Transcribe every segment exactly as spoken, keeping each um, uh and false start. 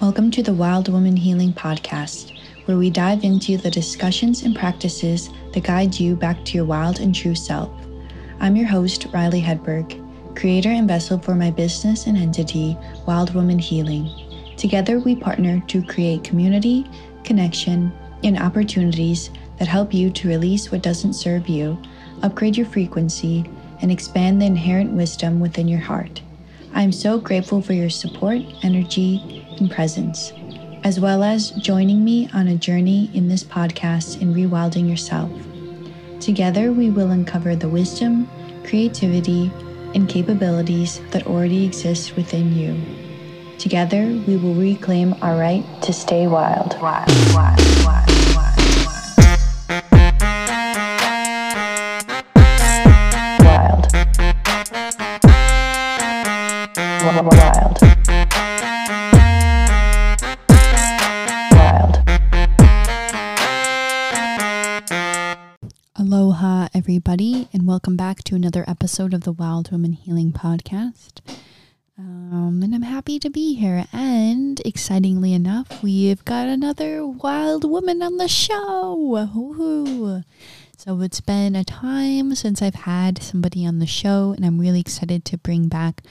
Welcome to the Wild Woman Healing Podcast, where we dive into the discussions and practices that guide you back to your wild and true self. I'm your host, Riley Hedberg, creator and vessel for my business and entity, Wild Woman Healing. Together, we partner to create community, connection, and opportunities that help you to release what doesn't serve you, upgrade your frequency, and expand the inherent wisdom within your heart. I'm so grateful for your support, energy, and presence, as well as joining me on a journey in this podcast in rewilding yourself. Together, we will uncover the wisdom, creativity, and capabilities that already exist within you. Together, we will reclaim our right to stay wild. Wild, wild, wild, wild, wild. Wild. Wild. Wild. Aloha, everybody, and welcome back to another episode of the Wild Woman Healing Podcast. Um, and I'm happy to be here, and excitingly enough, we've got another wild woman on the show. Woohoo. So it's been a time since I've had somebody on the show, and I'm really excited to bring back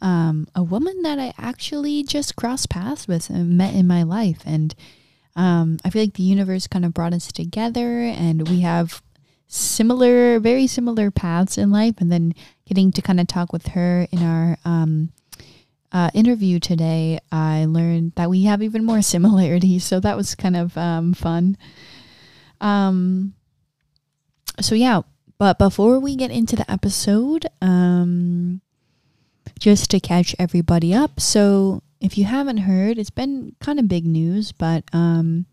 um, a woman that I actually just crossed paths with and met in my life. And um, I feel like the universe kind of brought us together, and we have similar, very similar paths in life, and then getting to kind of talk with her in our um, uh, interview today, I learned that we have even more similarities. So that was kind of um, fun. Um, so yeah, but before we get into the episode, um, just to catch everybody up. So if you haven't heard, it's been kind of big news, but um,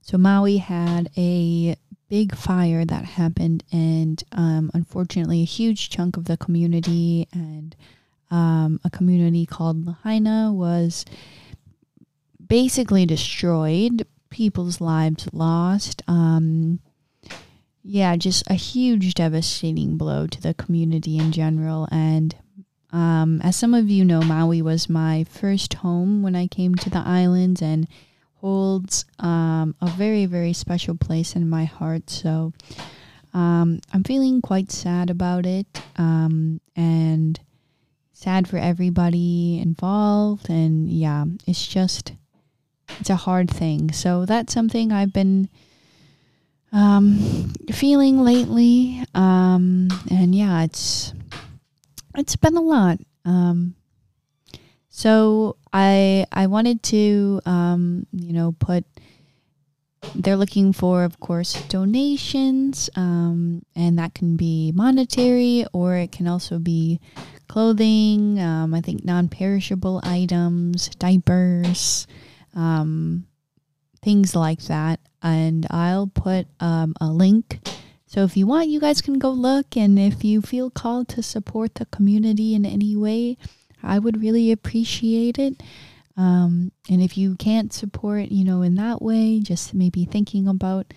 so Maui had a big fire that happened, and um, unfortunately a huge chunk of the community, and um, a community called Lahaina was basically destroyed, people's lives lost. Um, yeah, just a huge devastating blow to the community in general. And um, as some of you know, Maui was my first home when I came to the islands, and holds um, a very, very special place in my heart. So um, I'm feeling quite sad about it, um, and sad for everybody involved. And yeah, it's just, it's a hard thing. So that's something I've been um, feeling lately. Um, and yeah, it's, it's been a lot. Um, So I I wanted to, um, you know, put, they're looking for, of course, donations, um, and that can be monetary, or it can also be clothing, um, I think non-perishable items, diapers, um, things like that. And I'll put um, a link. So if you want, you guys can go look. And if you feel called to support the community in any way, I would really appreciate it. Um, and if you can't support, you know, in that way, just maybe thinking about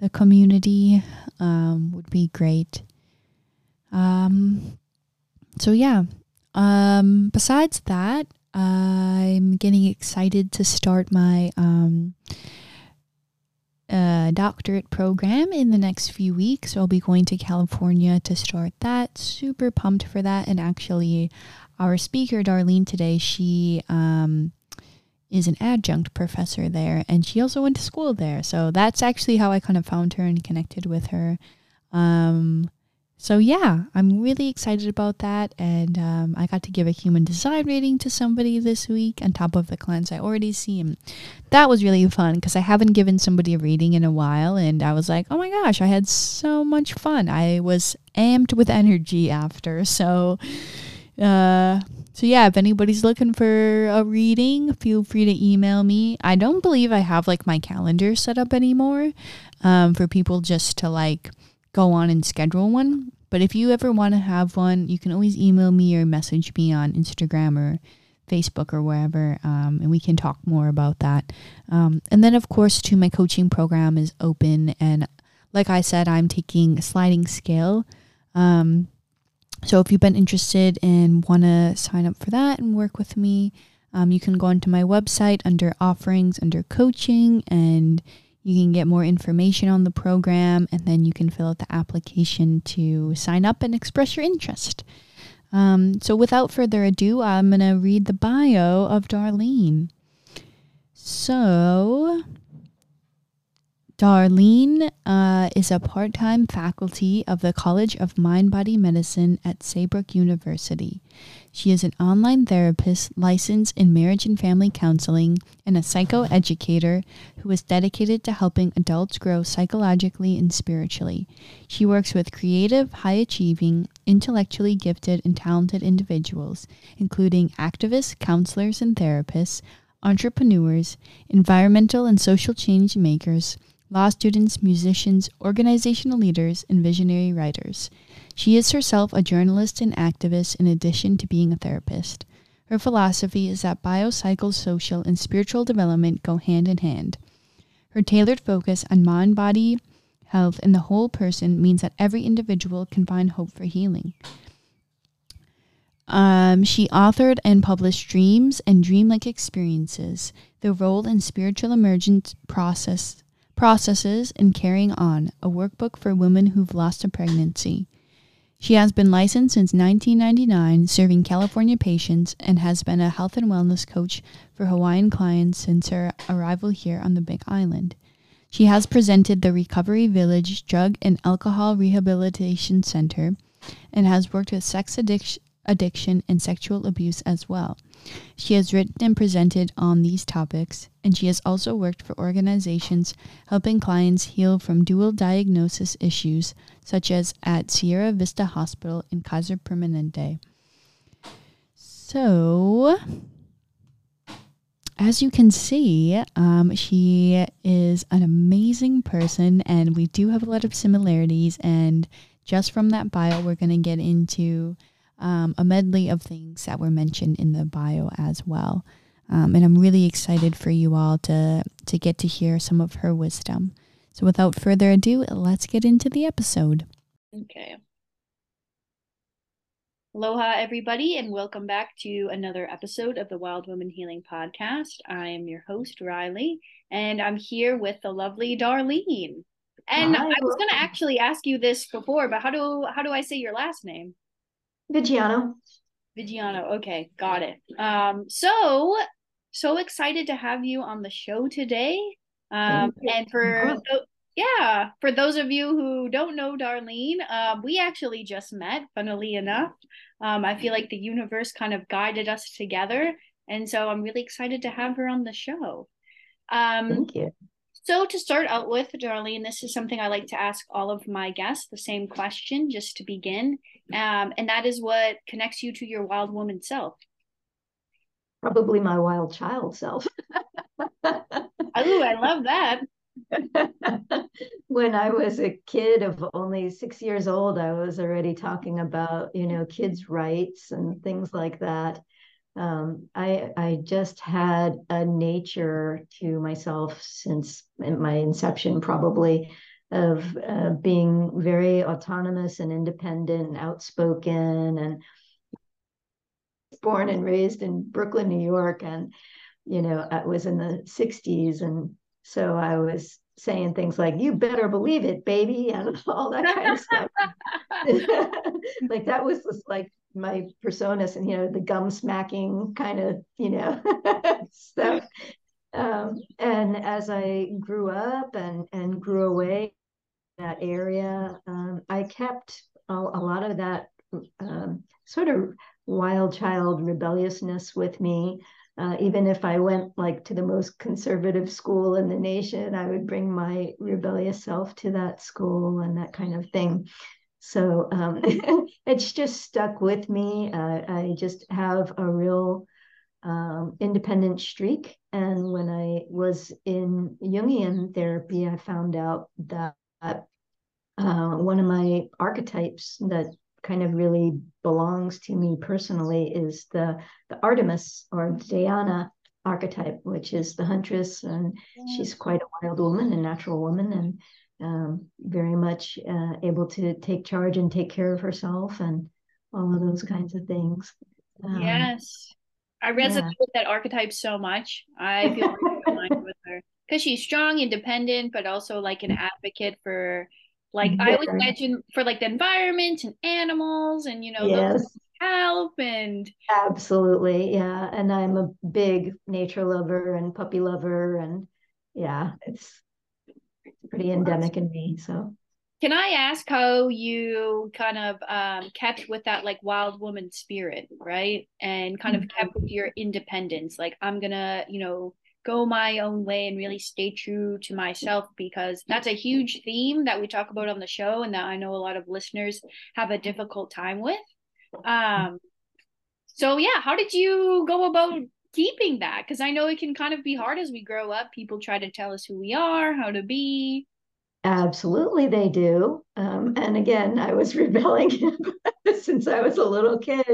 the community um, would be great. Um, so, yeah. Um, besides that, I'm getting excited to start my um, uh, doctorate program in the next few weeks. I'll be going to California to start that. Super pumped for that. And actually, our speaker, Darlene, today, she um, is an adjunct professor there, and she also went to school there. So that's actually how I kind of found her and connected with her. Um, so yeah, I'm really excited about that. And um, I got to give a human design reading to somebody this week on top of the clients I already see. And that was really fun because I haven't given somebody a reading in a while. And I was like, oh my gosh, I had so much fun. I was amped with energy after. So Uh, so yeah, if anybody's looking for a reading, feel free to email me. I don't believe I have like my calendar set up anymore, um, for people just to like go on and schedule one. But if you ever want to have one, you can always email me or message me on Instagram or Facebook or wherever. Um, and we can talk more about that. Um, and then of course too, my coaching program is open. And like I said, I'm taking a sliding scale, um, so if you've been interested and want to sign up for that and work with me, Um, you can go onto my website under offerings, under coaching, and you can get more information on the program, and then you can fill out the application to sign up and express your interest. Um, so without further ado, I'm going to read the bio of Darlene. So Darlene uh, is a part-time faculty of the College of Mind-Body Medicine at Saybrook University. She is an online therapist licensed in marriage and family counseling and a psychoeducator who is dedicated to helping adults grow psychologically and spiritually. She works with creative, high-achieving, intellectually gifted, and talented individuals, including activists, counselors, and therapists, entrepreneurs, environmental and social change makers, law students, musicians, organizational leaders, and visionary writers. She is herself a journalist and activist in addition to being a therapist. Her philosophy is that biopsychosocial and spiritual development go hand in hand. Her tailored focus on mind, body, health, and the whole person means that every individual can find hope for healing. Um, she authored and published Dreams and Dream-like Experiences, The Role in Spiritual Emergence Process, Processes and Carrying On, a workbook for women who've lost a pregnancy. She has been licensed since nineteen ninety-nine, serving California patients, and has been a health and wellness coach for Hawaiian clients since her arrival here on the Big Island. She has presented the Recovery Village Drug and Alcohol Rehabilitation Center and has worked with sex addiction addiction and sexual abuse as well. She has written and presented on these topics, and she has also worked for organizations helping clients heal from dual diagnosis issues, such as at Sierra Vista Hospital in Kaiser Permanente. So, as you can see, um, she is an amazing person, and we do have a lot of similarities, and just from that bio, we're going to get into Um, a medley of things that were mentioned in the bio as well. Um, and I'm really excited for you all to, to get to hear some of her wisdom. So without further ado, let's get into the episode. Okay. Aloha, everybody, and welcome back to another episode of the Wild Woman Healing Podcast. I am your host, Riley, and I'm here with the lovely Darlene. And Hi. I was going to actually ask you this before, but how do how do I say your last name? Viggiano. Viggiano. Okay, got it. Um, so, so excited to have you on the show today. Um, and for th- yeah, for those of you who don't know Darlene, uh, we actually just met, funnily enough. Um, I feel like the universe kind of guided us together, and so I'm really excited to have her on the show. Um, Thank you. So to start out with, Darlene, this is something I like to ask all of my guests, the same question just to begin. Um, and that is, what connects you to your wild woman self? Probably my wild child self. Oh, I love that. When I was a kid of only six years old, I was already talking about, you know, kids' rights and things like that. Um, I, I just had a nature to myself since my inception, probably, of uh, being very autonomous and independent and outspoken, and born and raised in Brooklyn, New York. And, you know, I was in the sixties. And so I was saying things like, "You better believe it, baby," and all that kind of stuff. Like that was just like my personas, and, you know, the gum smacking kind of, you know, stuff. Um, and as I grew up and, and grew away in that area, um, I kept a, a lot of that um, sort of wild child rebelliousness with me. Uh, even if I went like to the most conservative school in the nation, I would bring my rebellious self to that school and that kind of thing. So um, it's just stuck with me. Uh, I just have a real um, independent streak. And when I was in Jungian therapy, I found out that uh, one of my archetypes that kind of really belongs to me personally is the, the Artemis or Diana archetype, which is the huntress, and yeah. She's quite a wild woman, a natural woman, and um, very much uh, able to take charge and take care of herself and all of those kinds of things. Um, yes. I resonate yeah. with that archetype so much. I feel really aligned with her because she's strong, independent, but also like an advocate for, like, yeah. I would imagine for like the environment and animals and, you know, yes. those help and. Absolutely. Yeah. And I'm a big nature lover and puppy lover. And yeah, it's pretty endemic in me. So. Can I ask how you kind of um, kept with that, like, wild woman spirit, right? And kind mm-hmm. of kept with your independence, like, I'm going to, you know, go my own way and really stay true to myself, because that's a huge theme that we talk about on the show and that I know a lot of listeners have a difficult time with. Um, so, yeah, how did you go about keeping that? Because I know it can kind of be hard as we grow up. People try to tell us who we are, how to be. Absolutely, they do. Um, and again, I was rebelling since I was a little kid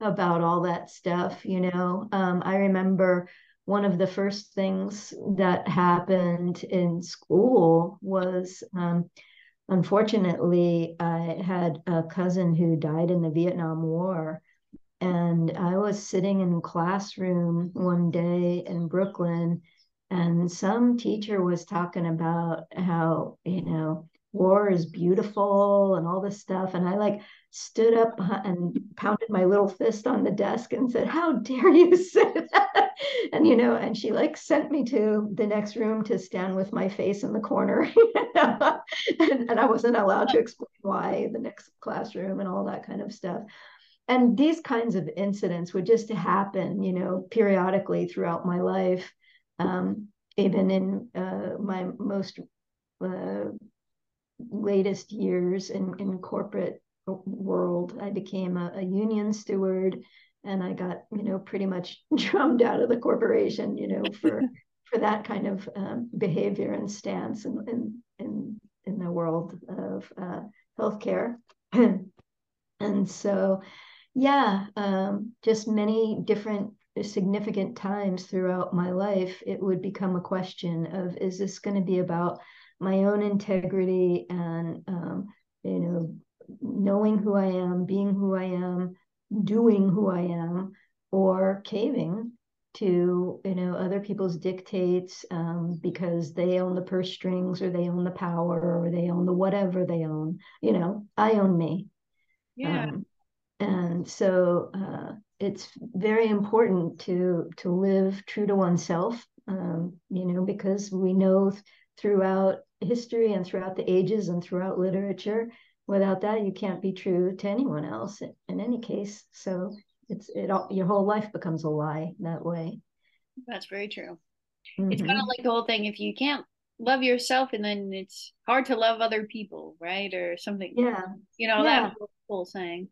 about all that stuff, you know. Um, I remember one of the first things that happened in school was, um, unfortunately, I had a cousin who died in the Vietnam War. And I was sitting in a classroom one day in Brooklyn, and some teacher was talking about how, you know, war is beautiful and all this stuff. And I like stood up and pounded my little fist on the desk and said, how dare you say that? And, you know, and she like sent me to the next room to stand with my face in the corner. and, and I wasn't allowed to explain why, the next classroom and all that kind of stuff. And these kinds of incidents would just happen, you know, periodically throughout my life. Um, even in uh, my most uh, latest years in, in corporate world, I became a, a union steward, and I got, you know, pretty much drummed out of the corporation, you know, for for that kind of um, behavior and stance in in in, in the world of uh, healthcare, and so yeah, um, just many different. Significant times throughout my life, it would become a question of, is this going to be about my own integrity and, um, you know, knowing who I am, being who I am, doing who I am, or caving to, you know, other people's dictates um, because they own the purse strings, or they own the power, or they own the whatever they own. You know, I own me. Yeah. Um, and so, uh, it's very important to to live true to oneself, um, you know, because we know th- throughout history and throughout the ages and throughout literature, without that, you can't be true to anyone else in, in any case. So it's it all, your whole life becomes a lie that way. That's very true. Mm-hmm. It's kind of like the whole thing. If you can't love yourself, and then it's hard to love other people, right? Or something. Yeah. You know, yeah. that whole saying.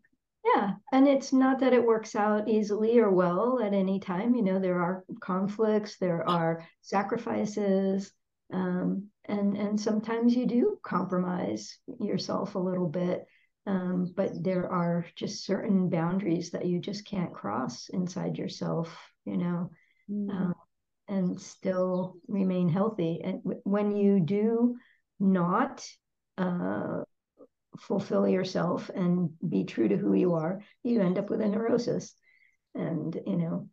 Yeah. And it's not that it works out easily or well at any time. You know, there are conflicts, there are sacrifices, um, and, and sometimes you do compromise yourself a little bit. Um, but there are just certain boundaries that you just can't cross inside yourself, you know, mm. um, and still remain healthy. And w- when you do not, uh, fulfill yourself and be true to who you are, you end up with a neurosis. And, you know,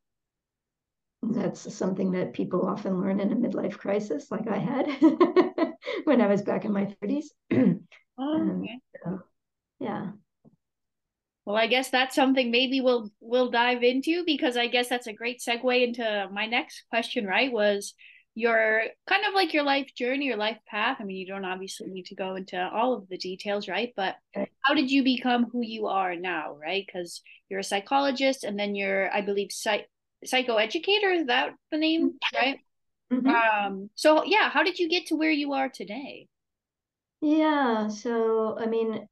that's something that people often learn in a midlife crisis, like I had when I was back in my thirties. Oh, okay. So, yeah. Well, I guess that's something maybe we'll we'll dive into, because I guess that's a great segue into my next question, right? Was your kind of like your life journey, your life path. I mean, you don't obviously need to go into all of the details, right? But how did you become who you are now, right? Because you're a psychologist, and then you're, I believe, psych psychoeducator. Is that the name, right? Mm-hmm. Um. So yeah, how did you get to where you are today? Yeah. So I mean,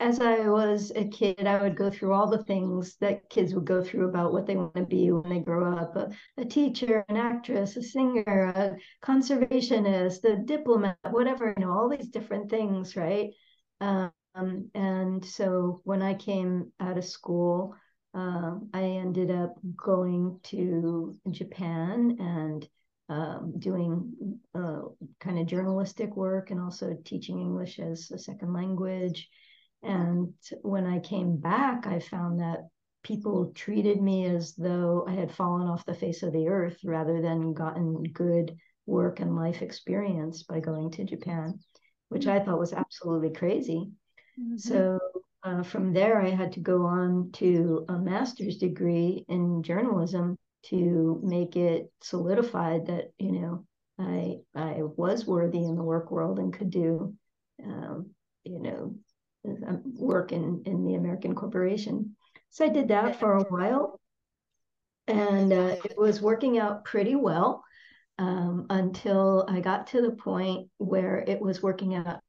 as I was a kid, I would go through all the things that kids would go through about what they want to be when they grow up. A, a teacher, an actress, a singer, a conservationist, a diplomat, whatever, you know, all these different things, right? Um, and so when I came out of school, uh, I ended up going to Japan and um, doing uh, kind of journalistic work, and also teaching English as a second language. And when I came back, I found that people treated me as though I had fallen off the face of the earth rather than gotten good work and life experience by going to Japan, which I thought was absolutely crazy. Mm-hmm. So uh, from there, I had to go on to a master's degree in journalism to make it solidified that, you know, I I was worthy in the work world and could do, um, you know, work in, in the American corporation. So I did that for a while, and uh, it was working out pretty well um, until I got to the point where it was working out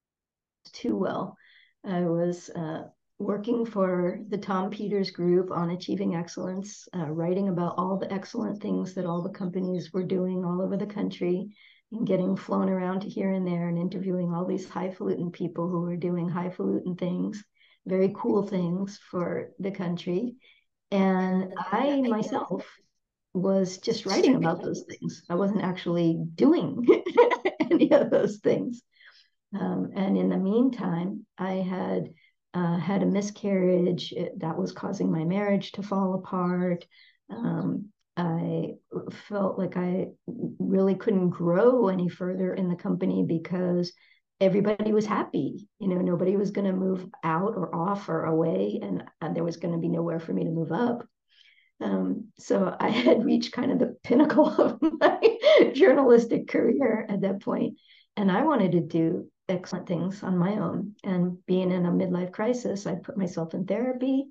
too well. I was uh, working for the Tom Peters group on Achieving Excellence, uh, writing about all the excellent things that all the companies were doing all over the country, and getting flown around to here and there and interviewing all these highfalutin people who were doing highfalutin things, very cool things for the country. And I myself was just writing about those things. I wasn't actually doing any of those things. Um, and in the meantime, I had uh, had a miscarriage that was causing my marriage to fall apart. Um, I felt like I really couldn't grow any further in the company because everybody was happy. You know, nobody was going to move out or off or away, and, and there was going to be nowhere for me to move up. Um, so I had reached kind of the pinnacle of my journalistic career at that point, and I wanted to do excellent things on my own. And being in a midlife crisis, I put myself in therapy,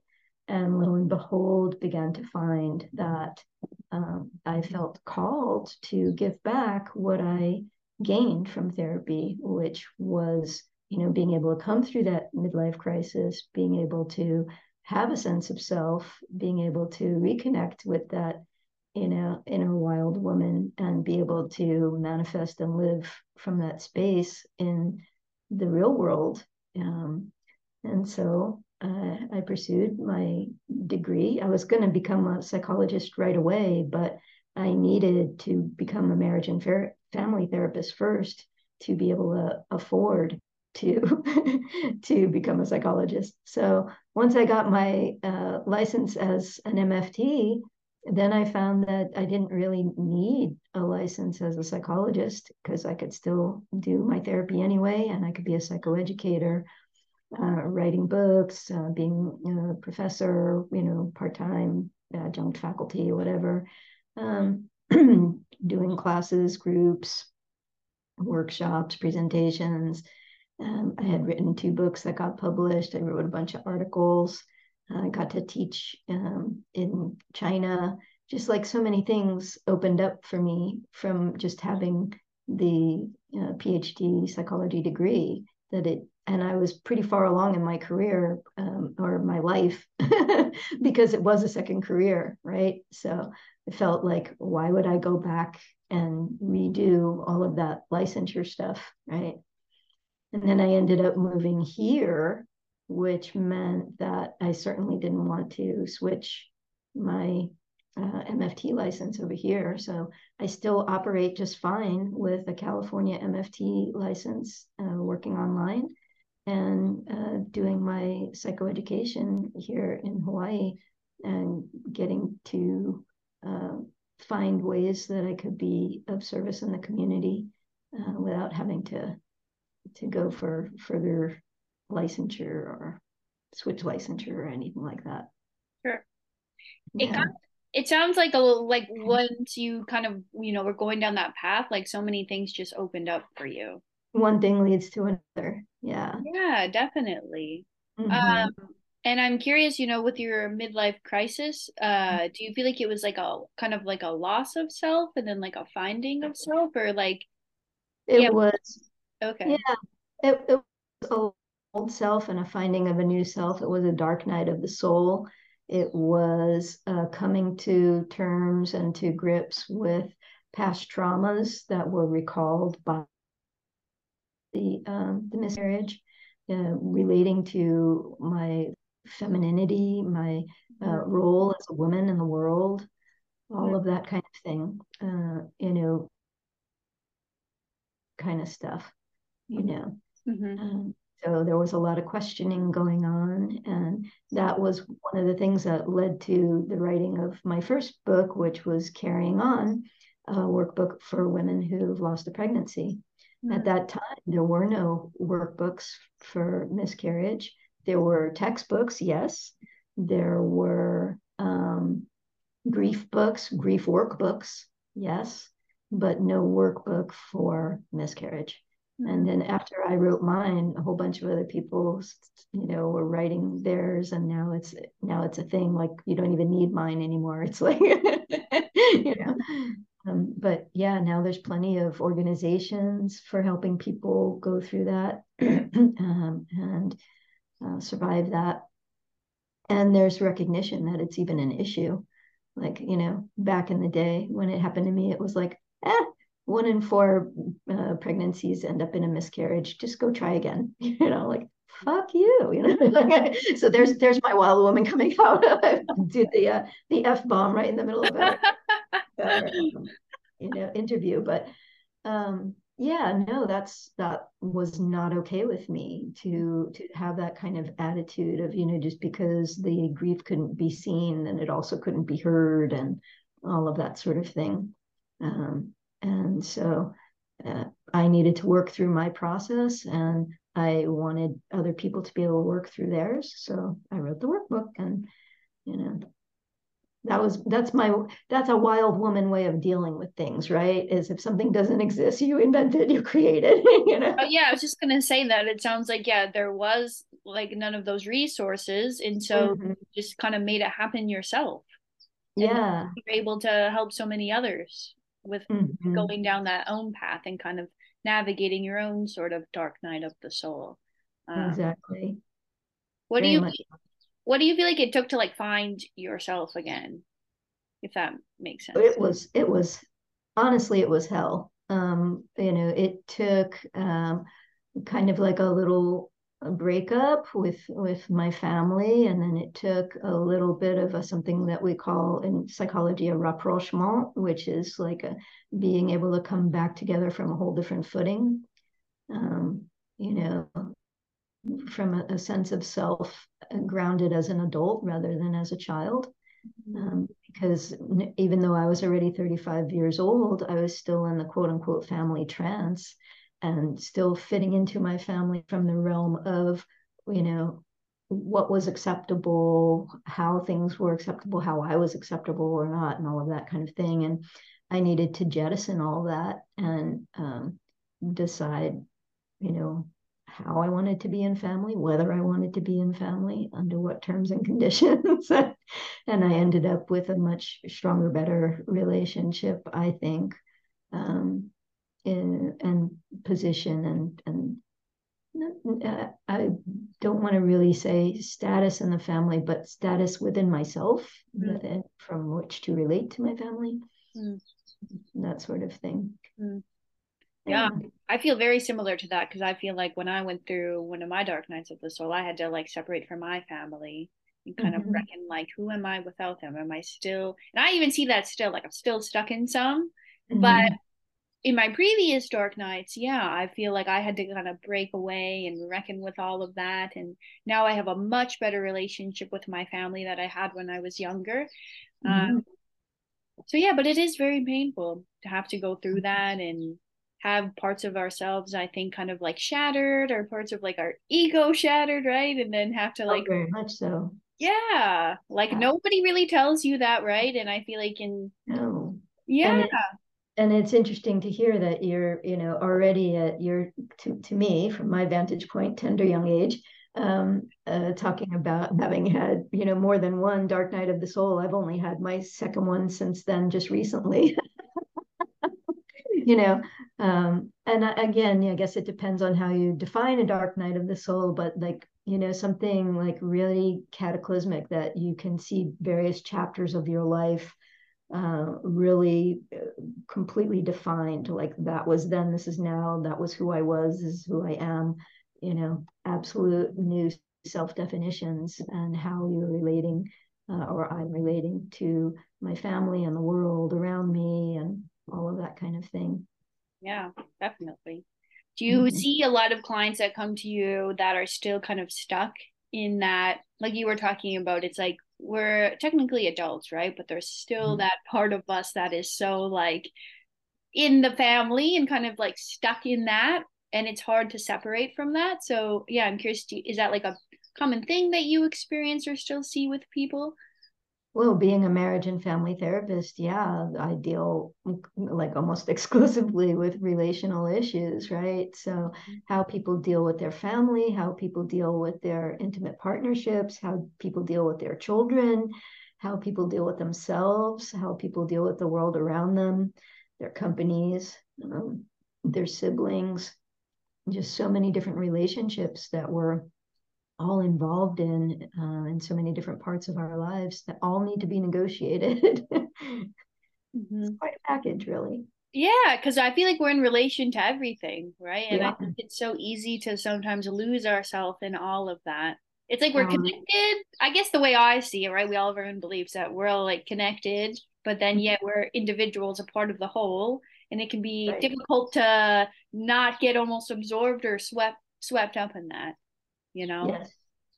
and lo and behold, began to find that Um, I felt called to give back what I gained from therapy, which was, you know, being able to come through that midlife crisis, being able to have a sense of self, being able to reconnect with that, you know, inner wild woman, and be able to manifest and live from that space in the real world. Um, and so Uh, I pursued my degree. I was going to become a psychologist right away, but I needed to become a marriage and fa- family therapist first to be able to afford to, to become a psychologist. So once I got my uh, license as an M F T, then I found that I didn't really need a license as a psychologist because I could still do my therapy anyway, and I could be a psychoeducator, Uh, writing books, uh, being you know, a professor, you know, part-time, adjunct faculty, whatever, um, doing classes, groups, workshops, presentations. Um, I had written two books that got published. I wrote a bunch of articles. I got to teach um, in China. Just like so many things opened up for me from just having the uh, PhD psychology degree that it And I was pretty far along in my career um, or my life because it was a second career, right? So it felt like, why would I go back and redo all of that licensure stuff, right? And then I ended up moving here, which meant that I certainly didn't want to switch my uh, M F T license over here. So I still operate just fine with a California M F T license, uh, working online, and uh, doing my psychoeducation here in Hawaii, and getting to uh, find ways that I could be of service in the community uh, without having to to go for further licensure or switch licensure or anything like that. Sure. Yeah. It got, it sounds like a little, like once you kind of, you know, were going down that path, like so many things just opened up for you. One thing leads to another. Yeah. Yeah, definitely. Mm-hmm. Um, and I'm curious, you know, with your midlife crisis, uh, do you feel like it was like a kind of like a loss of self and then like a finding of self, or like? It yeah, was. Okay. Yeah. It, it was an old self and a finding of a new self. It was a dark night of the soul. It was uh, coming to terms and to grips with past traumas that were recalled by the um the miscarriage, uh, relating to my femininity, my uh, role as a woman in the world, all of that kind of thing, uh you know, kind of stuff, you know. Mm-hmm. um, So there was a lot of questioning going on. And that was one of the things that led to the writing of my first book, which was Carrying On, a workbook for women who've lost a pregnancy. Mm-hmm. At that time, there were no workbooks for miscarriage. There were textbooks, yes. There were um, grief books, grief workbooks, yes, but no workbook for miscarriage. And then after I wrote mine, a whole bunch of other people, you know, were writing theirs, and now it's now it's a thing. Like, you don't even need mine anymore. It's like, you know. Um, but yeah, now there's plenty of organizations for helping people go through that um, and uh, survive that. And there's recognition that it's even an issue. Like, you know, back in the day when it happened to me, it was like, eh. One in four uh, pregnancies end up in a miscarriage. Just go try again. You know, like, fuck you. You know, so there's there's my wild woman coming out. I did the uh, the F bomb right in the middle of our, our um, you know, interview. But um, yeah, no, that's that was not okay with me to to have that kind of attitude of, you know, just because the grief couldn't be seen, then it also couldn't be heard, and all of that sort of thing. Um, And so uh, I needed to work through my process, and I wanted other people to be able to work through theirs. So I wrote the workbook, and, you know, that was, that's my, that's a wild woman way of dealing with things, right? Is if something doesn't exist, you invent it, you create it, you know? Oh, yeah, I was just going to say that it sounds like, yeah, there was like none of those resources. And so mm-hmm. you just kind of made it happen yourself. Yeah. You're able to help so many others with mm-hmm. going down that own path and kind of navigating your own sort of dark night of the soul. Um, exactly. What Very do you, much. what do you feel like it took to like find yourself again? If that makes sense. It was, it was, honestly, it was hell. Um, you know, it took um, kind of like a little breakup with, with my family. And then it took a little bit of a, something that we call in psychology a rapprochement, which is like a, being able to come back together from a whole different footing, um, you know, from a, a sense of self grounded as an adult rather than as a child. Um, because even though I was already thirty-five years old, I was still in the quote unquote family trance, and still fitting into my family from the realm of, you know, what was acceptable, how things were acceptable, how I was acceptable or not, and all of that kind of thing. And I needed to jettison all that and um, decide, you know, how I wanted to be in family, whether I wanted to be in family, under what terms and conditions. And I ended up with a much stronger, better relationship, I think. Um, In, and position and and uh, I don't want to really say status in the family, but status within myself, mm. that, from which to relate to my family, mm. that sort of thing. Mm. Yeah, um, I feel very similar to that, because I feel like when I went through one of my dark nights of the soul, I had to like separate from my family and kind mm-hmm. of reckon like, who am I without them? Am I still? And I even see that still, like I'm still stuck in some, mm-hmm. but. In my previous dark nights, yeah, I feel like I had to kind of break away and reckon with all of that. And now I have a much better relationship with my family that I had when I was younger. Mm-hmm. Um, so yeah, but it is very painful to have to go through that and have parts of ourselves, I think, kind of like shattered, or parts of like our ego shattered, right? And then have to like, oh, very much so. Yeah, like yeah. Nobody really tells you that, right? And I feel like in no. yeah. And it- And it's interesting to hear that you're, you know, already at your, to, to me, from my vantage point, tender young age, um, uh, talking about having had, you know, more than one dark night of the soul. I've only had my second one since then, just recently, you know. Um, and I, again, I guess it depends on how you define a dark night of the soul, but like, you know, something like really cataclysmic that you can see various chapters of your life Uh, really completely defined, like that was then, this is now, that was who I was, this is who I am, you know, absolute new self-definitions, and how you're relating uh, or I'm relating to my family and the world around me and all of that kind of thing. Yeah, definitely. Do you mm-hmm. see a lot of clients that come to you that are still kind of stuck in that, like you were talking about, it's like we're technically adults, right? But there's still mm-hmm. that part of us that is so like in the family and kind of like stuck in that, and it's hard to separate from that. So yeah, I'm curious, do, is that like a common thing that you experience or still see with people? Well, being a marriage and family therapist, yeah, I deal like almost exclusively with relational issues, right? So how people deal with their family, how people deal with their intimate partnerships, how people deal with their children, how people deal with themselves, how people deal with the world around them, their companies, um, their siblings, just so many different relationships that were all involved in uh, in so many different parts of our lives that all need to be negotiated. mm-hmm. It's quite a package, really. Yeah, because I feel like we're in relation to everything, right? And yeah. I think it's so easy to sometimes lose ourselves in all of that. It's like we're um, connected. I guess the way I see it, right? We all have our own beliefs that we're all like connected, but then yet we're individuals, a part of the whole, and it can be right. difficult to not get almost absorbed or swept swept up in that. You know? Yes.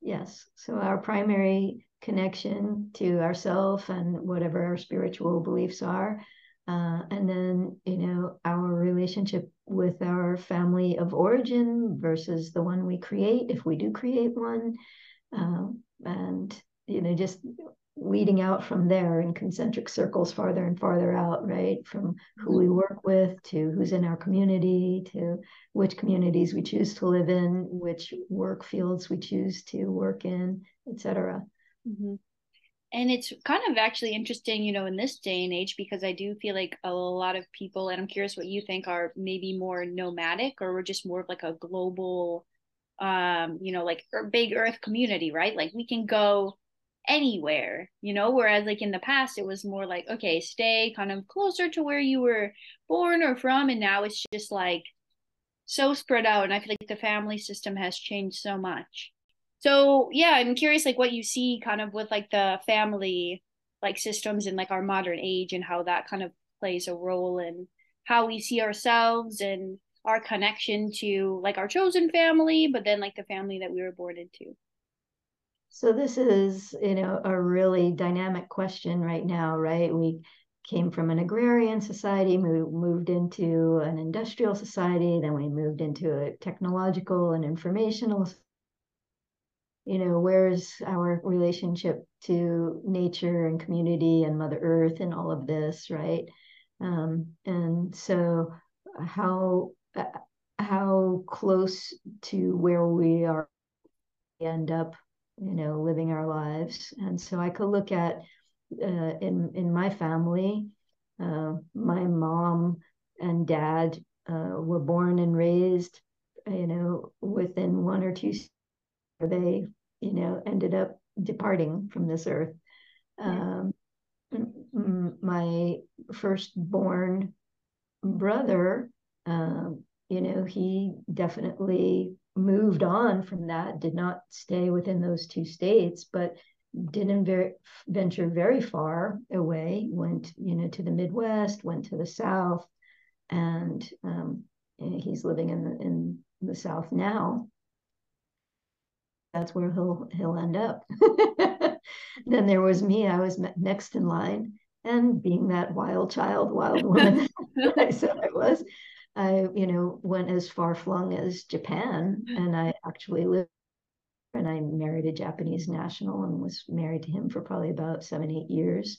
Yes. So our primary connection to ourself and whatever our spiritual beliefs are, uh, and then, you know, our relationship with our family of origin versus the one we create, if we do create one, uh, and, you know, just weeding out from there in concentric circles farther and farther out, right? From who we work with to who's in our community, to which communities we choose to live in, which work fields we choose to work in, et cetera. Mm-hmm. And it's kind of actually interesting, you know, in this day and age, because I do feel like a lot of people, and I'm curious what you think, are maybe more nomadic, or we're just more of like a global, um, you know, like big earth community, right? Like we can go anywhere, you know, whereas like in the past it was more like, okay, stay kind of closer to where you were born or from, and now it's just like so spread out, and I feel like the family system has changed so much. So yeah, I'm curious like what you see kind of with like the family like systems in like our modern age, and how that kind of plays a role in how we see ourselves and our connection to like our chosen family, but then like the family that we were born into. So this is, you know, a really dynamic question right now, right? We came from an agrarian society, moved, moved into an industrial society, then we moved into a technological and informational. You know, where's our relationship to nature and community and Mother Earth and all of this, right? Um, and so how how close to where we are we end up, you know, living our lives. And so I could look at uh, in in my family, uh, my mom and dad uh, were born and raised, you know, within one or two, where they, you know, ended up departing from this earth. Um, my firstborn brother, uh, you know, he definitely moved on from that, did not stay within those two states, but didn't very, venture very far away, went, you know, to the Midwest, went to the South, and um, he's living in the, in the South now. That's where he'll, he'll end up. Then there was me. I was next in line, and being that wild child, wild woman that I said I was, I, you know, went as far flung as Japan, and I actually lived, and I married a Japanese national and was married to him for probably about seven, eight years.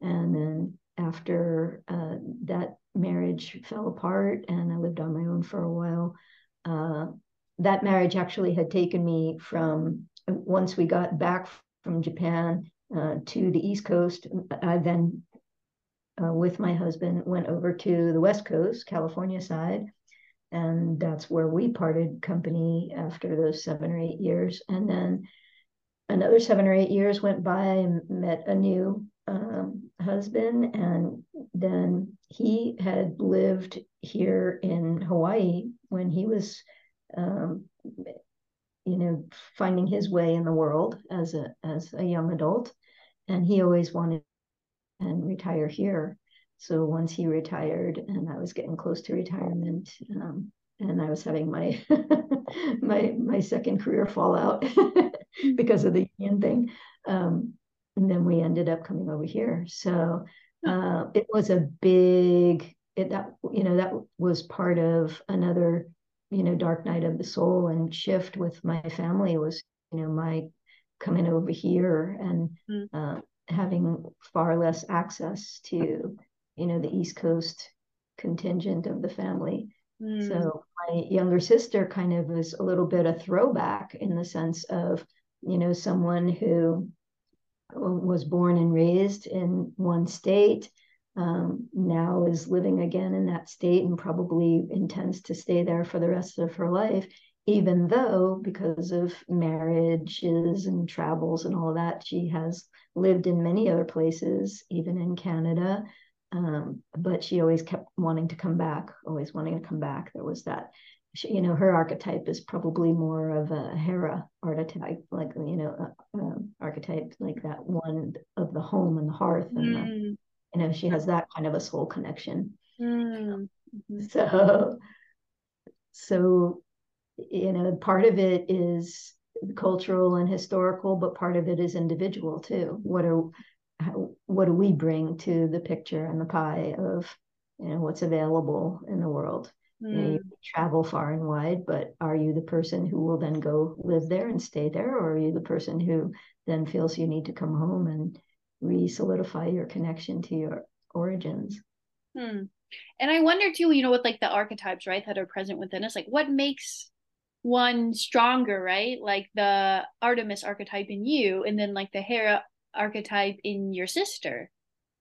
And then after uh, that marriage fell apart and I lived on my own for a while, uh, that marriage actually had taken me from, once we got back from Japan uh, to the East Coast, I then Uh, with my husband, went over to the West Coast, California side. And that's where we parted company after those seven or eight years. And then another seven or eight years went by and met a new um, husband. And then he had lived here in Hawaii when he was, um, you know, finding his way in the world as a, as a young adult. And he always wanted and retire here. So once he retired and I was getting close to retirement, um, and I was having my my my second career fallout because of the union thing. Um, and then we ended up coming over here. So uh, it was a big it, that you know that was part of another you know dark night of the soul and shift with my family was you know my coming over here and mm. uh, having far less access to you know the East Coast contingent of the family. Mm. So my younger sister kind of is a little bit a throwback in the sense of, you know, someone who was born and raised in one state, um, now is living again in that state and probably intends to stay there for the rest of her life, even though because of marriages and travels and all that, she has lived in many other places, even in Canada. Um, but she always kept wanting to come back, always wanting to come back. There was that, she, you know, her archetype is probably more of a Hera archetype, like, you know, uh, uh, archetype, like that one of the home and the hearth. And, mm. the, you know, she has that kind of a soul connection. Mm. Mm-hmm. So, so, you know, part of it is cultural and historical, but part of it is individual too. What are How, what do we bring to the picture and the pie of, you know, what's available in the world? Mm. You know, you travel far and wide, but are you the person who will then go live there and stay there? Or are you the person who then feels you need to come home and re-solidify your connection to your origins? Hmm. And I wonder too, you know, with like the archetypes, right, that are present within us, like what makes one stronger, right? Like the Artemis archetype in you, and then like the Hera archetype in your sister,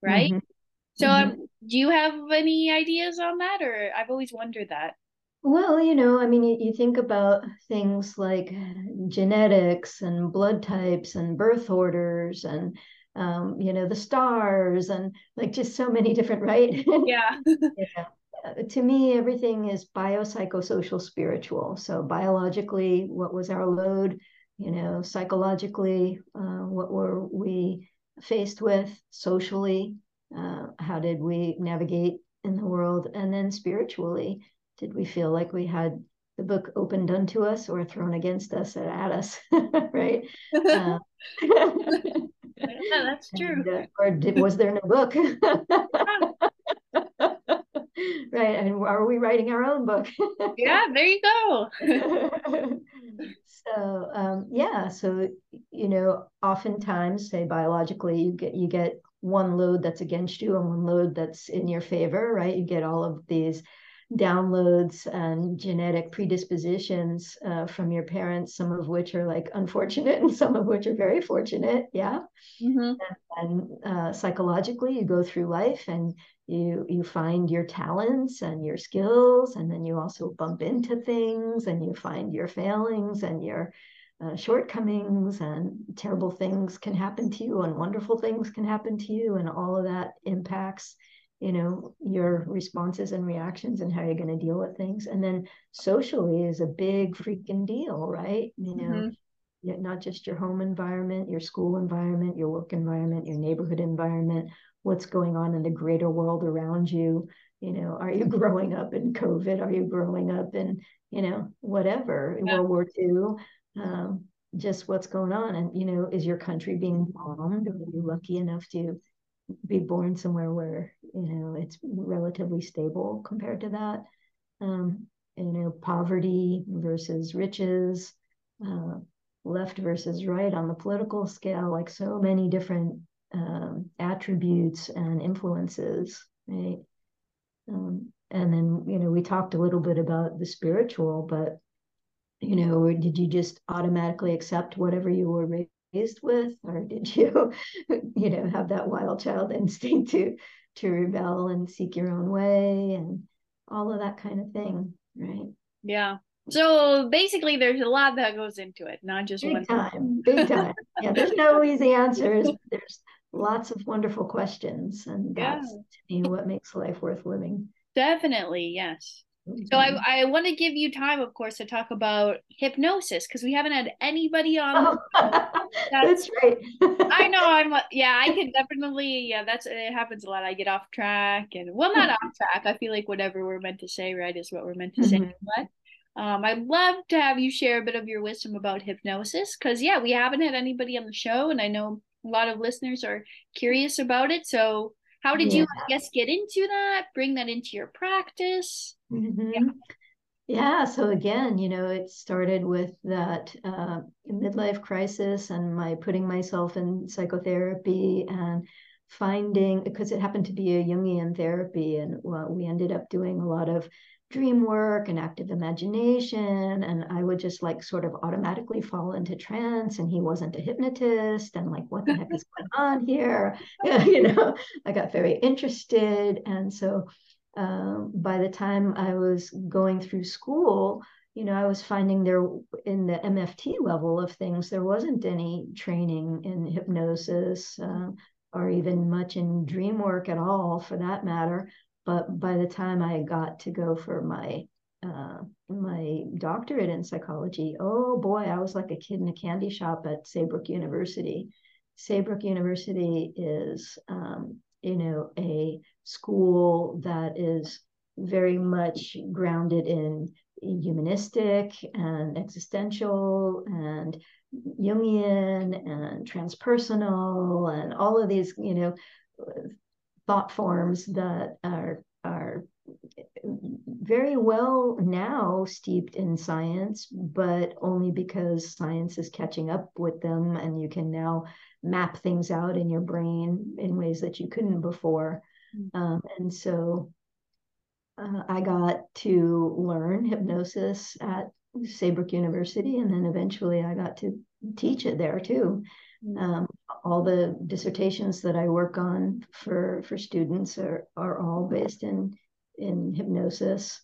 right? Mm-hmm. So mm-hmm. um, do you have any ideas on that? Or I've always wondered that. Well, you know, I mean, you, you think about things like genetics and blood types and birth orders and, um, you know, the stars and like just so many different, right? Yeah. Yeah. To me, everything is biopsychosocial spiritual. So biologically, what was our load? You know, psychologically, uh, what were we faced with socially? Uh, how did we navigate in the world? And then spiritually, did we feel like we had the book opened unto us or thrown against us and at us, right? Uh, yeah, that's true. And, uh, or did, was there no book? Right, and are we writing our own book? Yeah, there you go. So um, yeah, so you know, oftentimes, say biologically, you get you get one load that's against you and one load that's in your favor, right? You get all of these downloads and genetic predispositions uh, from your parents, some of which are like unfortunate and some of which are very fortunate. Yeah. Mm-hmm. And, and uh, psychologically, you go through life and you you find your talents and your skills, and then you also bump into things and you find your failings and your uh, shortcomings, and terrible things can happen to you and wonderful things can happen to you, and all of that impacts you know, your responses and reactions and how you're going to deal with things. And then socially is a big freaking deal, right? You know, mm-hmm. Not just your home environment, your school environment, your work environment, your neighborhood environment, what's going on in the greater world around you. You know, are you growing up in COVID? Are you growing up in, you know, whatever, yeah. World War Two? Um, just what's going on? And, you know, is your country being bombed? Or are you lucky enough to be born somewhere where you know it's relatively stable compared to that? Um you know poverty versus riches, uh left versus right on the political scale, like so many different um attributes and influences, right? Um and then you know we talked a little bit about the spiritual, but you know or did you just automatically accept whatever you were raised with, or did you, you know, have that wild child instinct to to rebel and seek your own way and all of that kind of thing, right? Yeah. So basically, there's a lot that goes into it, not just big one time. Big time. Yeah. There's no easy answers. There's lots of wonderful questions, and that's yeah. to me what makes life worth living. Definitely, yes. So I, I want to give you time, of course, to talk about hypnosis, because we haven't had anybody on. Oh, that's, that's right. I know. I'm. Yeah, I can definitely. Yeah, that's it happens a lot. I get off track, and well, not off track. I feel like whatever we're meant to say, right, is what we're meant to say. Mm-hmm. But um, I'd love to have you share a bit of your wisdom about hypnosis, because yeah, we haven't had anybody on the show, and I know a lot of listeners are curious about it. So how did yeah. you, I guess, get into that? Bring that into your practice. Mm-hmm. Yeah. yeah. So again, you know, it started with that uh, midlife crisis and my putting myself in psychotherapy and finding, because it happened to be a Jungian therapy, and well, we ended up doing a lot of dream work and active imagination. And I would just like sort of automatically fall into trance, and he wasn't a hypnotist, and like, what the heck is going on here? You know, I got very interested. And so Um, by the time I was going through school, you know, I was finding there in the M F T level of things, there wasn't any training in hypnosis uh, or even much in dream work at all, for that matter. But by the time I got to go for my uh, my doctorate in psychology, oh boy, I was like a kid in a candy shop at Saybrook University. Saybrook University is, um, you know, a school that is very much grounded in humanistic and existential and Jungian and transpersonal and all of these, you know, thought forms that are are very well now steeped in science, but only because science is catching up with them, and you can now map things out in your brain in ways that you couldn't before. Um, and so uh, I got to learn hypnosis at Saybrook University, and then eventually I got to teach it there too. Um, all the dissertations that I work on for, for students are, are all based in, in hypnosis.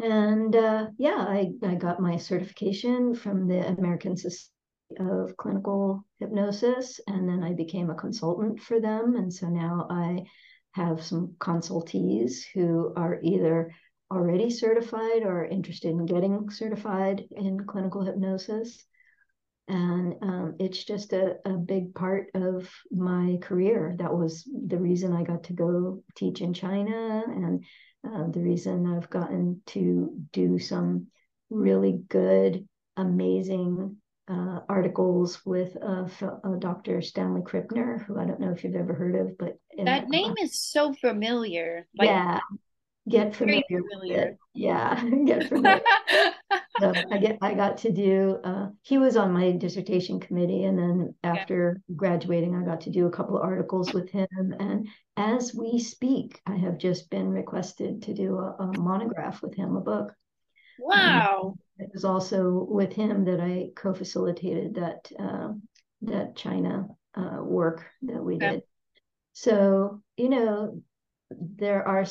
And uh, yeah, I, I got my certification from the American Society of Clinical Hypnosis, and then I became a consultant for them. And so now I have some consultees who are either already certified or interested in getting certified in clinical hypnosis. And um, it's just a, a big part of my career. That was the reason I got to go teach in China, and uh, the reason I've gotten to do some really good, amazing uh, articles with uh, uh, Doctor Stanley Krippner, who I don't know if you've ever heard of, but that uh, name is so familiar. Like, yeah, get familiar. familiar. Yeah, get familiar. So I get. I got to do. Uh, he was on my dissertation committee, and then after yeah. graduating, I got to do a couple of articles with him. And as we speak, I have just been requested to do a, a monograph with him, a book. Wow! Um, it was also with him that I co-facilitated that uh, that China uh, work that we yeah. did. So, you know, there are,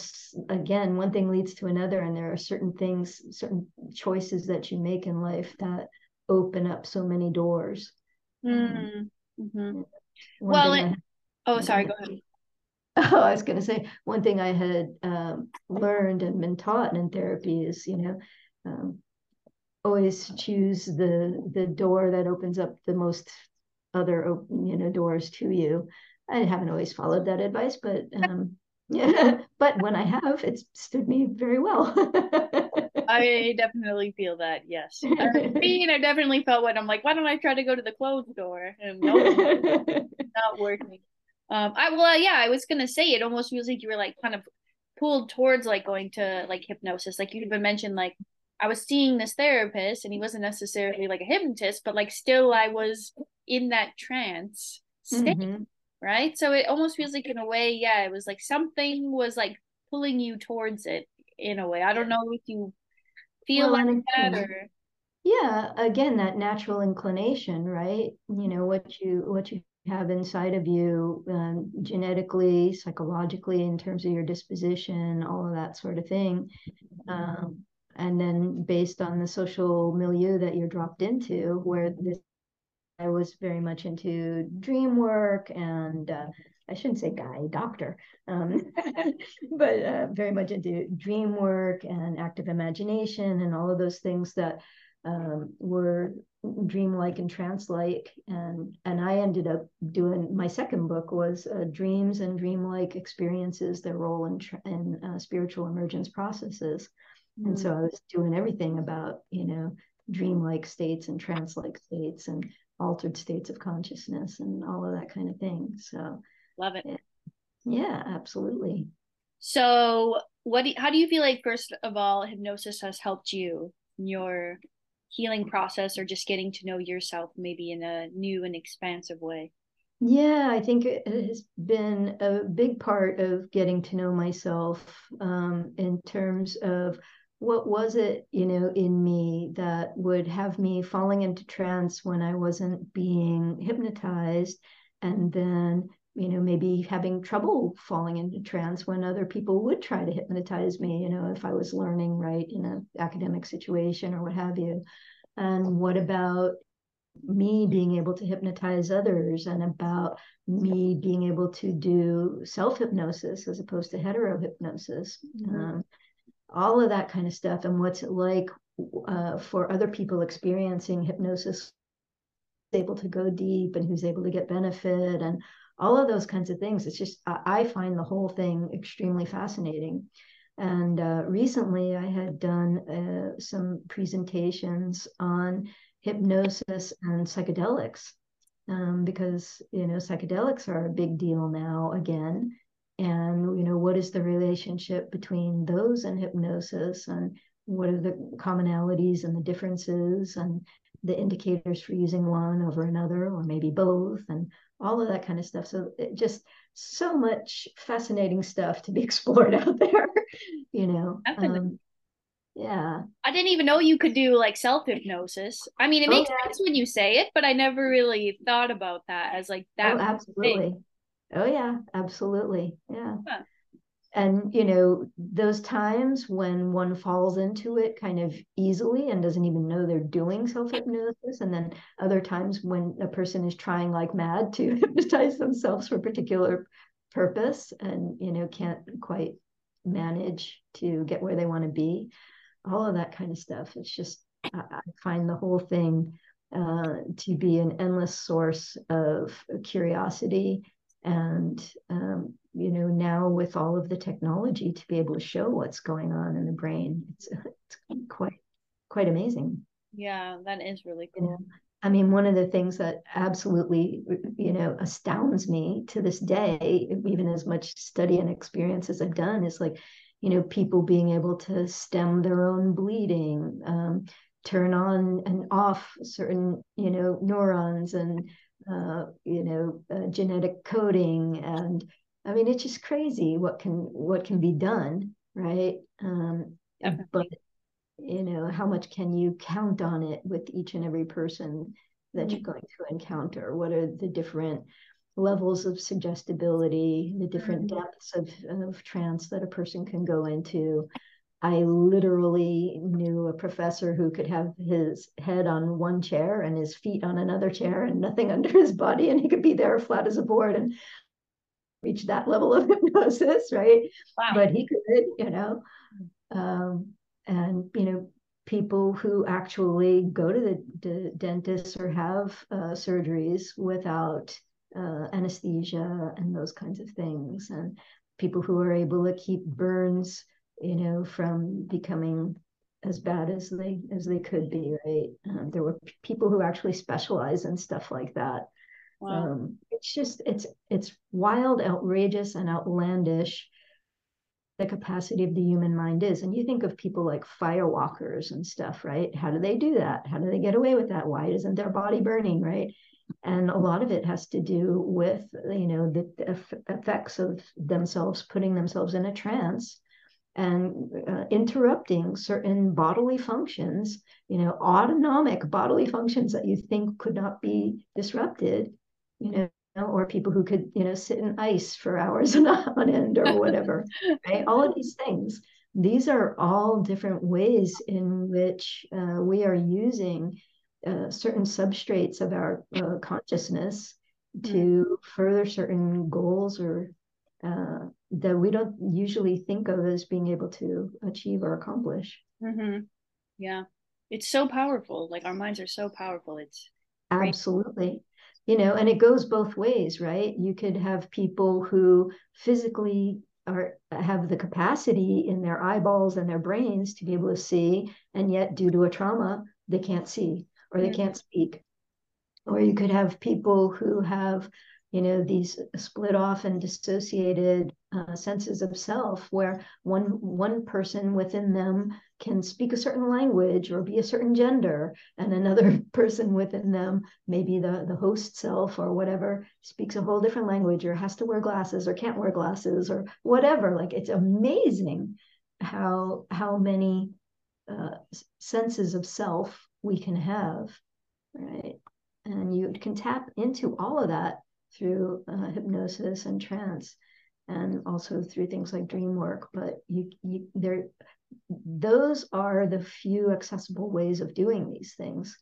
again, one thing leads to another, and there are certain things, certain choices that you make in life that open up so many doors. Mm-hmm. Well, it, I, oh, sorry, go ahead. Oh, I was going to say, one thing I had um, learned and been taught in therapy is, you know, um, always choose the the door that opens up the most other, you know, doors to you. I haven't always followed that advice, but um, yeah. But when I have, it's stood me very well. I definitely feel that. Yes, I mean, I definitely felt when I'm like, why don't I try to go to the clothes door? And no, it's not working. Um, I well, yeah, I was gonna say it almost feels like you were like kind of pulled towards like going to like hypnosis, like you had been mentioned, like I was seeing this therapist, and he wasn't necessarily like a hypnotist, but like still I was in that trance state. Mm-hmm. Right. So it almost feels like in a way, yeah, it was like something was like pulling you towards it in a way. I don't know if you feel well, like that or yeah, again, that natural inclination, right? You know, what you what you have inside of you, um, genetically, psychologically, in terms of your disposition, all of that sort of thing. Um, and then based on the social milieu that you're dropped into, where this I was very much into dream work and uh, I shouldn't say guy, doctor, um, but uh, very much into dream work and active imagination and all of those things that um, were dreamlike and trance-like. And, and I ended up doing, my second book was uh, Dreams and Dream-like Experiences, Their Role in, in uh, Spiritual Emergence Processes. Mm. And so I was doing everything about, you know, dreamlike states and trance-like states and altered states of consciousness and all of that kind of thing. So love it. Yeah, absolutely. So what do you, how do you feel like, first of all, hypnosis has helped you in your healing process or just getting to know yourself maybe in a new and expansive way? Yeah, I think it has been a big part of getting to know myself um, in terms of what was it, you know, in me that would have me falling into trance when I wasn't being hypnotized, and then, you know, maybe having trouble falling into trance when other people would try to hypnotize me, you know, if I was learning, right, in an academic situation or what have you. And what about me being able to hypnotize others, and about me being able to do self-hypnosis as opposed to hetero-hypnosis? Mm-hmm. um, all of that kind of stuff, and what's it like uh, for other people experiencing hypnosis, able to go deep and who's able to get benefit and all of those kinds of things. It's just, I find the whole thing extremely fascinating. And uh, recently I had done uh, some presentations on hypnosis and psychedelics um, because, you know, psychedelics are a big deal now again. And, you know, what is the relationship between those and hypnosis, and what are the commonalities and the differences and the indicators for using one over another, or maybe both, and all of that kind of stuff. So it just, so much fascinating stuff to be explored out there, you know. Um, yeah. I didn't even know you could do like self-hypnosis. I mean, it makes oh, yeah. sense when you say it, but I never really thought about that as like that. Oh, absolutely. Thing. Oh, yeah, absolutely. Yeah. Huh. And, you know, those times when one falls into it kind of easily and doesn't even know they're doing self-hypnosis. And then other times when a person is trying like mad to hypnotize themselves for a particular purpose and, you know, can't quite manage to get where they want to be. All of that kind of stuff. It's just, I, I find the whole thing uh, to be an endless source of curiosity. And, um, you know, now with all of the technology to be able to show what's going on in the brain, it's, it's quite, quite amazing. Yeah, that is really cool. You know, I mean, one of the things that absolutely, you know, astounds me to this day, even as much study and experience as I've done, is like, you know, people being able to stem their own bleeding, um, turn on and off certain, you know, neurons and, Uh, you know, uh, genetic coding. And I mean, it's just crazy what can what can be done, right? Um, okay. But, you know, how much can you count on it with each and every person that you're going to encounter? What are the different levels of suggestibility, the different mm-hmm. depths of, of trance that a person can go into? I literally knew a professor who could have his head on one chair and his feet on another chair and nothing under his body, and he could be there flat as a board and reach that level of hypnosis, right? Wow. But he could, you know, um, and, you know, people who actually go to the d- dentist or have uh, surgeries without uh, anesthesia and those kinds of things, and people who are able to keep burns, you know, from becoming as bad as they as they could be, right? Um, there were p- people who actually specialize in stuff like that. Wow. Um, it's just, it's it's wild, outrageous, and outlandish the capacity of the human mind is. And you think of people like firewalkers and stuff, right? How do they do that? How do they get away with that? Why isn't their body burning, right? And a lot of it has to do with, you know, the, the effects of themselves putting themselves in a trance and uh, interrupting certain bodily functions, you know, autonomic bodily functions that you think could not be disrupted, you know, or people who could, you know, sit in ice for hours on end or whatever, right? All of these things, these are all different ways in which uh, we are using uh, certain substrates of our uh, consciousness to mm-hmm. further certain goals or uh, that we don't usually think of as being able to achieve or accomplish. Mm-hmm. Yeah, it's so powerful. Like, our minds are so powerful. It's great. Absolutely. You know, and it goes both ways, right? You could have people who physically are have the capacity in their eyeballs and their brains to be able to see, and yet due to a trauma, they can't see or they can't speak. Or you could have people who have, you know, these split off and dissociated uh, senses of self, where one one person within them can speak a certain language or be a certain gender, and another person within them, maybe the, the host self or whatever, speaks a whole different language or has to wear glasses or can't wear glasses or whatever. Like, it's amazing how how many uh, senses of self we can have, right? And you can tap into all of that through uh, hypnosis and trance, and also through things like dream work. But you, you there, those are the few accessible ways of doing these things.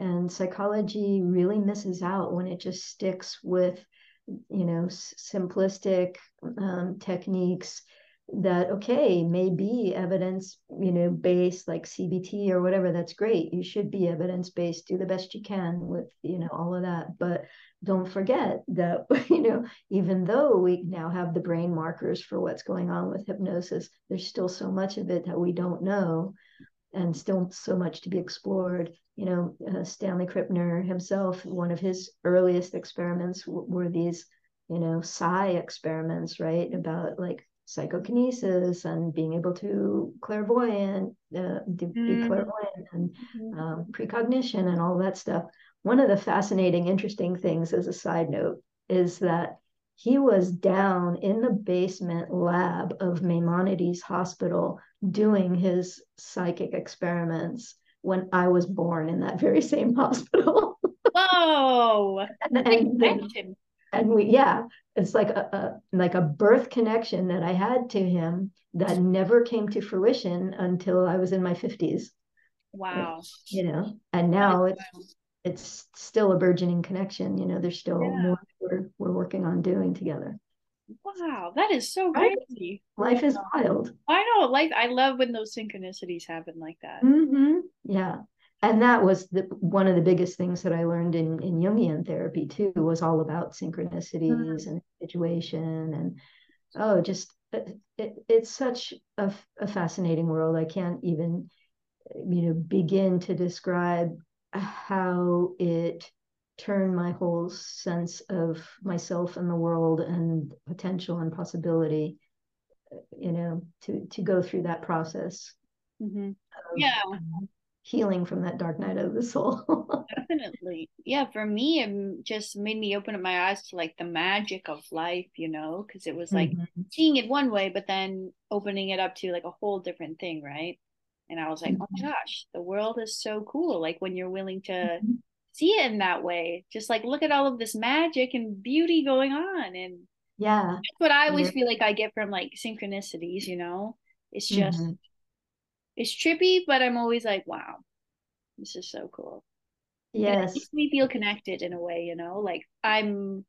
And psychology really misses out when it just sticks with, you know, simplistic um, techniques that, okay, may be evidence, you know, based, like C B T or whatever. That's great. You should be evidence-based, do the best you can with, you know, all of that. But don't forget that, you know, even though we now have the brain markers for what's going on with hypnosis, there's still so much of it that we don't know, and still so much to be explored. You know, uh, Stanley Krippner himself, one of his earliest experiments w- were these, you know, psi experiments, right? About, like, psychokinesis and being able to clairvoyant, uh, be mm. clairvoyant and um, precognition and all that stuff. One of the fascinating, interesting things, as a side note, is that he was down in the basement lab of Maimonides Hospital doing his psychic experiments when I was born in that very same hospital. Whoa! That's a connection. And we, yeah, it's like a, a like a birth connection that I had to him that never came to fruition until I was in my fifties. Wow. Like, you know, and now it's it's still a burgeoning connection. You know, there's still yeah. more we're we're working on doing together. Wow, that is so crazy. Life is wild. I know. Life. I love when those synchronicities happen like that. Mm-hmm. Yeah. And that was the, one of the biggest things that I learned in, in Jungian therapy too, was all about synchronicities mm-hmm. and individuation, and oh, just it, it, it's such a, a fascinating world. I can't even, you know, begin to describe how it turned my whole sense of myself and the world and potential and possibility, you know, to to go through that process. Mm-hmm. Of, yeah. Um, healing from that dark night of the soul. Definitely. Yeah, for me, it just made me open up my eyes to, like, the magic of life, you know, because it was like mm-hmm. seeing it one way, but then opening it up to, like, a whole different thing, right? And I was like, mm-hmm. oh my gosh, the world is so cool. Like, when you're willing to mm-hmm. see it in that way, just like, look at all of this magic and beauty going on. And yeah, that's what I always yeah. feel like I get from, like, synchronicities, you know. It's just mm-hmm. it's trippy, but I'm always like, wow, this is so cool. Yes. It makes me feel connected in a way, you know, like I'm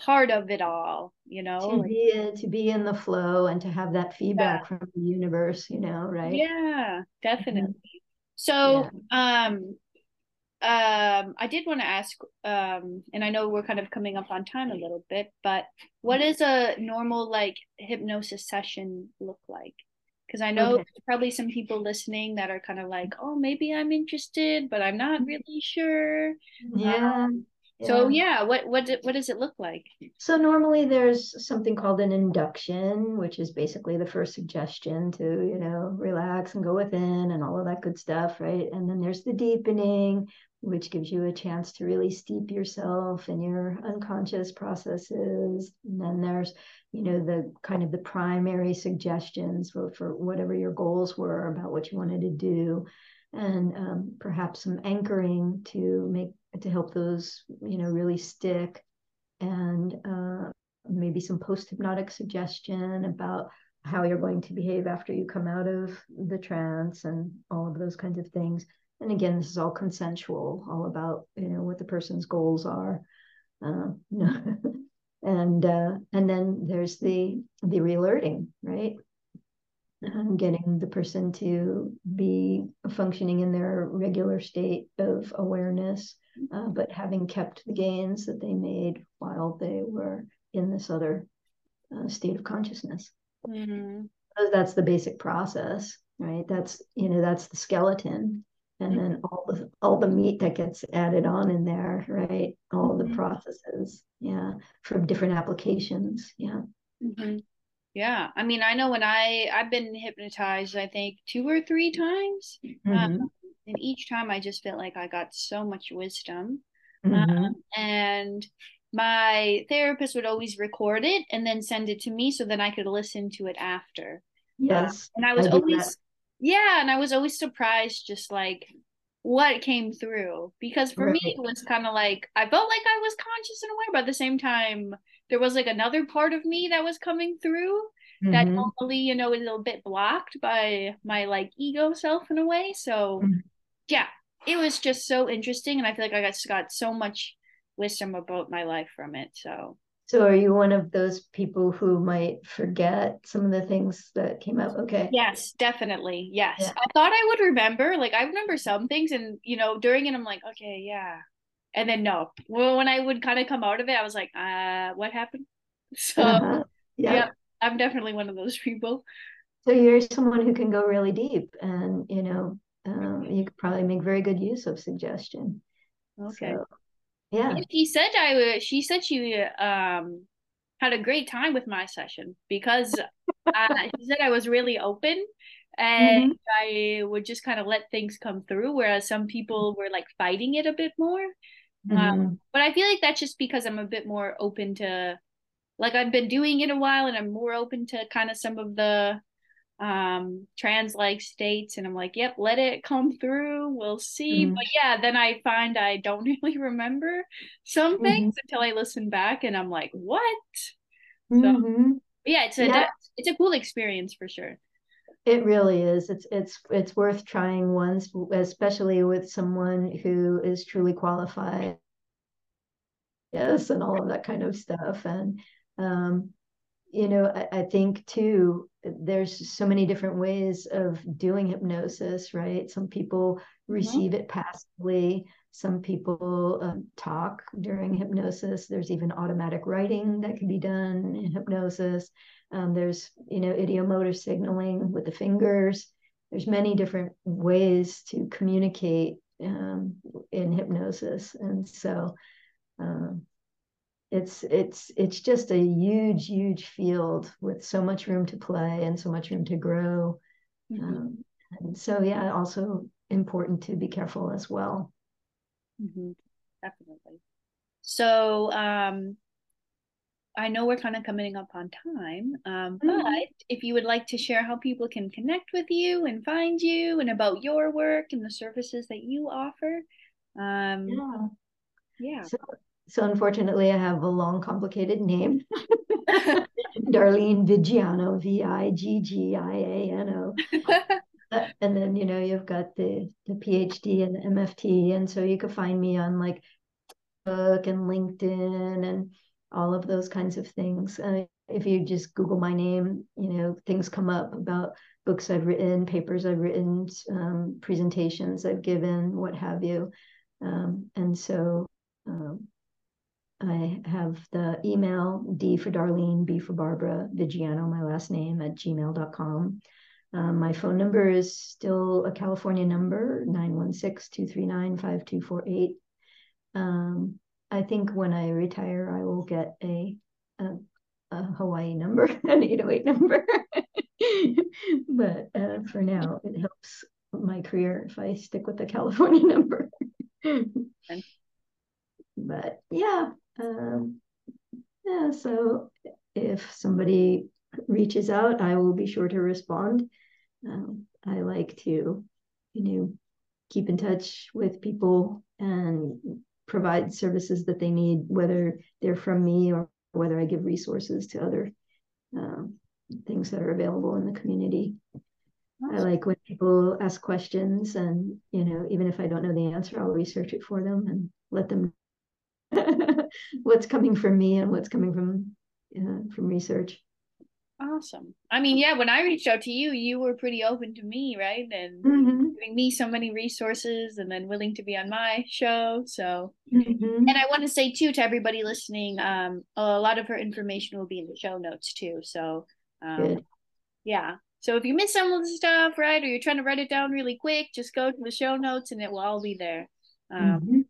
part of it all, you know. To, like, be, in, to be in the flow and to have that feedback yeah. from the universe, you know, right? Yeah, definitely. Mm-hmm. So yeah. um, um, I did want to ask, um, and I know we're kind of coming up on time a little bit, but what does a normal, like, hypnosis session look like? Because I know okay. there's probably some people listening that are kind of like, oh, maybe I'm interested, but I'm not really sure. Yeah. Um, yeah. So, yeah, what what what does it look like? So normally there's something called an induction, which is basically the first suggestion to, you know, relax and go within and all of that good stuff, right? And then there's the deepening, which gives you a chance to really steep yourself in your unconscious processes. And then there's, you know, the kind of the primary suggestions for, for whatever your goals were about what you wanted to do, and um, perhaps some anchoring to make, to help those, you know, really stick, and uh, maybe some post-hypnotic suggestion about how you're going to behave after you come out of the trance and all of those kinds of things. And again, this is all consensual, all about, you know, what the person's goals are. Uh, and uh, and then there's the the relearning, right? Um, getting the person to be functioning in their regular state of awareness, uh, but having kept the gains that they made while they were in this other uh, state of consciousness. Mm-hmm. So that's the basic process, right? That's, you know, that's the skeleton. And then all the all the meat that gets added on in there, right? All the processes, yeah, from different applications, yeah. Mm-hmm. Yeah, I mean, I know when I I've been hypnotized, I think two or three times, mm-hmm. um, and each time I just felt like I got so much wisdom, mm-hmm. um, and my therapist would always record it and then send it to me so that I could listen to it after. Yes, uh, and I was I always. That. Yeah. And I was always surprised just like what came through, because for right. me, it was kind of like, I felt like I was conscious and aware, but at the same time, there was like another part of me that was coming through mm-hmm. that normally, you know, is a little bit blocked by my like ego self in a way. So mm-hmm. yeah, it was just so interesting. And I feel like I got, got so much wisdom about my life from it. So. So are you one of those people who might forget some of the things that came up? Okay. Yes, definitely. Yes. Yeah. I thought I would remember, like I remember some things and, you know, during it, I'm like, okay, yeah. And then no, well, when I would kind of come out of it, I was like, uh, what happened? So uh-huh. yeah. yeah, I'm definitely one of those people. So you're someone who can go really deep and, you know, um, you could probably make very good use of suggestion. Okay. So. Yeah, she said I. She said she um had a great time with my session because I, she said I was really open and mm-hmm. I would just kind of let things come through, whereas some people were like fighting it a bit more. Mm-hmm. Um, but I feel like that's just because I'm a bit more open to, like I've been doing it a while, and I'm more open to kind of some of the um trans-like states, and I'm like, yep, let it come through, we'll see. Mm-hmm. But yeah, then I find I don't really remember some things mm-hmm. until I listen back and I'm like, what? Mm-hmm. So yeah, it's a yeah. it's a cool experience for sure. It really is. It's it's it's worth trying once, especially with someone who is truly qualified. Yes, and all of that kind of stuff. And um you know, I, I think too, there's so many different ways of doing hypnosis, right? Some people receive yeah. it passively. Some people um, talk during hypnosis. There's even automatic writing that can be done in hypnosis. Um, there's, you know, ideomotor signaling with the fingers. There's many different ways to communicate um, in hypnosis. And so, um, It's it's it's just a huge, huge field with so much room to play and so much room to grow. Mm-hmm. Um, and so, yeah, also important to be careful as well. Mm-hmm. Definitely. So um, I know we're kind of coming up on time, um, mm-hmm. but if you would like to share how people can connect with you and find you and about your work and the services that you offer. Um, yeah. Yeah. So- So unfortunately, I have a long, complicated name, Darlene Viggiano, V I G G I A N O. And then, you know, you've got the, the P H D and the M F T. And so you can find me on like Facebook and LinkedIn and all of those kinds of things. Uh, if you just Google my name, you know, things come up about books I've written, papers I've written, um, presentations I've given, what have you. Um, and so... Um, I have the email, D for Darlene, B for Barbara, Viggiano, my last name, at gmail dot com. Um, my phone number is still a California number, nine one six, two three nine, five two four eight. Um, I think when I retire, I will get a, a, a Hawaii number, an eight oh eight number. But uh, for now, it helps my career if I stick with the California number. But yeah. Um, yeah, so if somebody reaches out, I will be sure to respond. Um, I like to, you know, keep in touch with people and provide services that they need, whether they're from me or whether I give resources to other um, things that are available in the community. I like when people ask questions and, you know, even if I don't know the answer, I'll research it for them and let them what's coming from me and what's coming from uh, from research. Awesome. I mean, yeah, when I reached out to you, you were pretty open to me, right? And mm-hmm. giving me so many resources and then willing to be on my show. So, mm-hmm. and I want to say too, to everybody listening, um, a lot of her information will be in the show notes too. So, um, yeah. So if you miss some of the stuff, right, or you're trying to write it down really quick, just go to the show notes and it will all be there. Um, mm-hmm.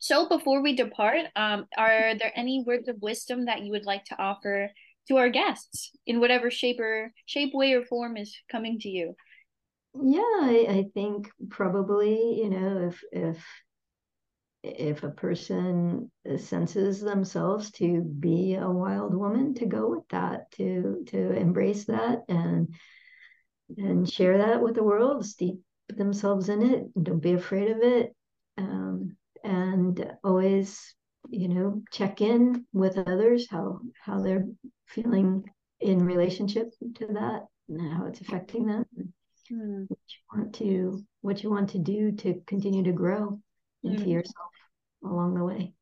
So before we depart, um, are there any words of wisdom that you would like to offer to our guests in whatever shape or shape, way or form is coming to you? Yeah, I, I think probably, you know, if, if, if a person senses themselves to be a wild woman, to go with that, to, to embrace that and, and share that with the world, steep themselves in it. Don't be afraid of it. Um, and always, you know, check in with others, how, how they're feeling in relationship to that and how it's affecting them. Hmm. What you want to, what you want to do to continue to grow into hmm. yourself along the way.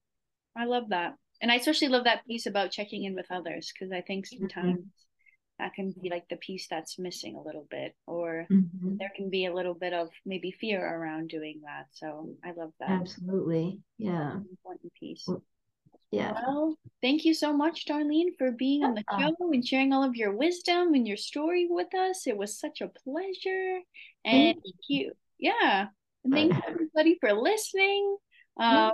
I love that. And I especially love that piece about checking in with others, because I think sometimes mm-hmm. that can be like the piece that's missing a little bit, or mm-hmm. there can be a little bit of maybe fear around doing that. So I love that. Absolutely. Yeah. Important piece. Well, yeah. Well, thank you so much, Darlene, for being on the show and sharing all of your wisdom and your story with us. It was such a pleasure. And thank you. Yeah. And thank you, everybody, for listening. Um,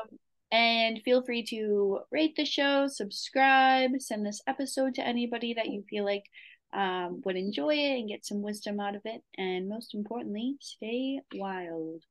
and feel free to rate the show, subscribe, send this episode to anybody that you feel like um, would enjoy it and get some wisdom out of it. And most importantly, stay wild.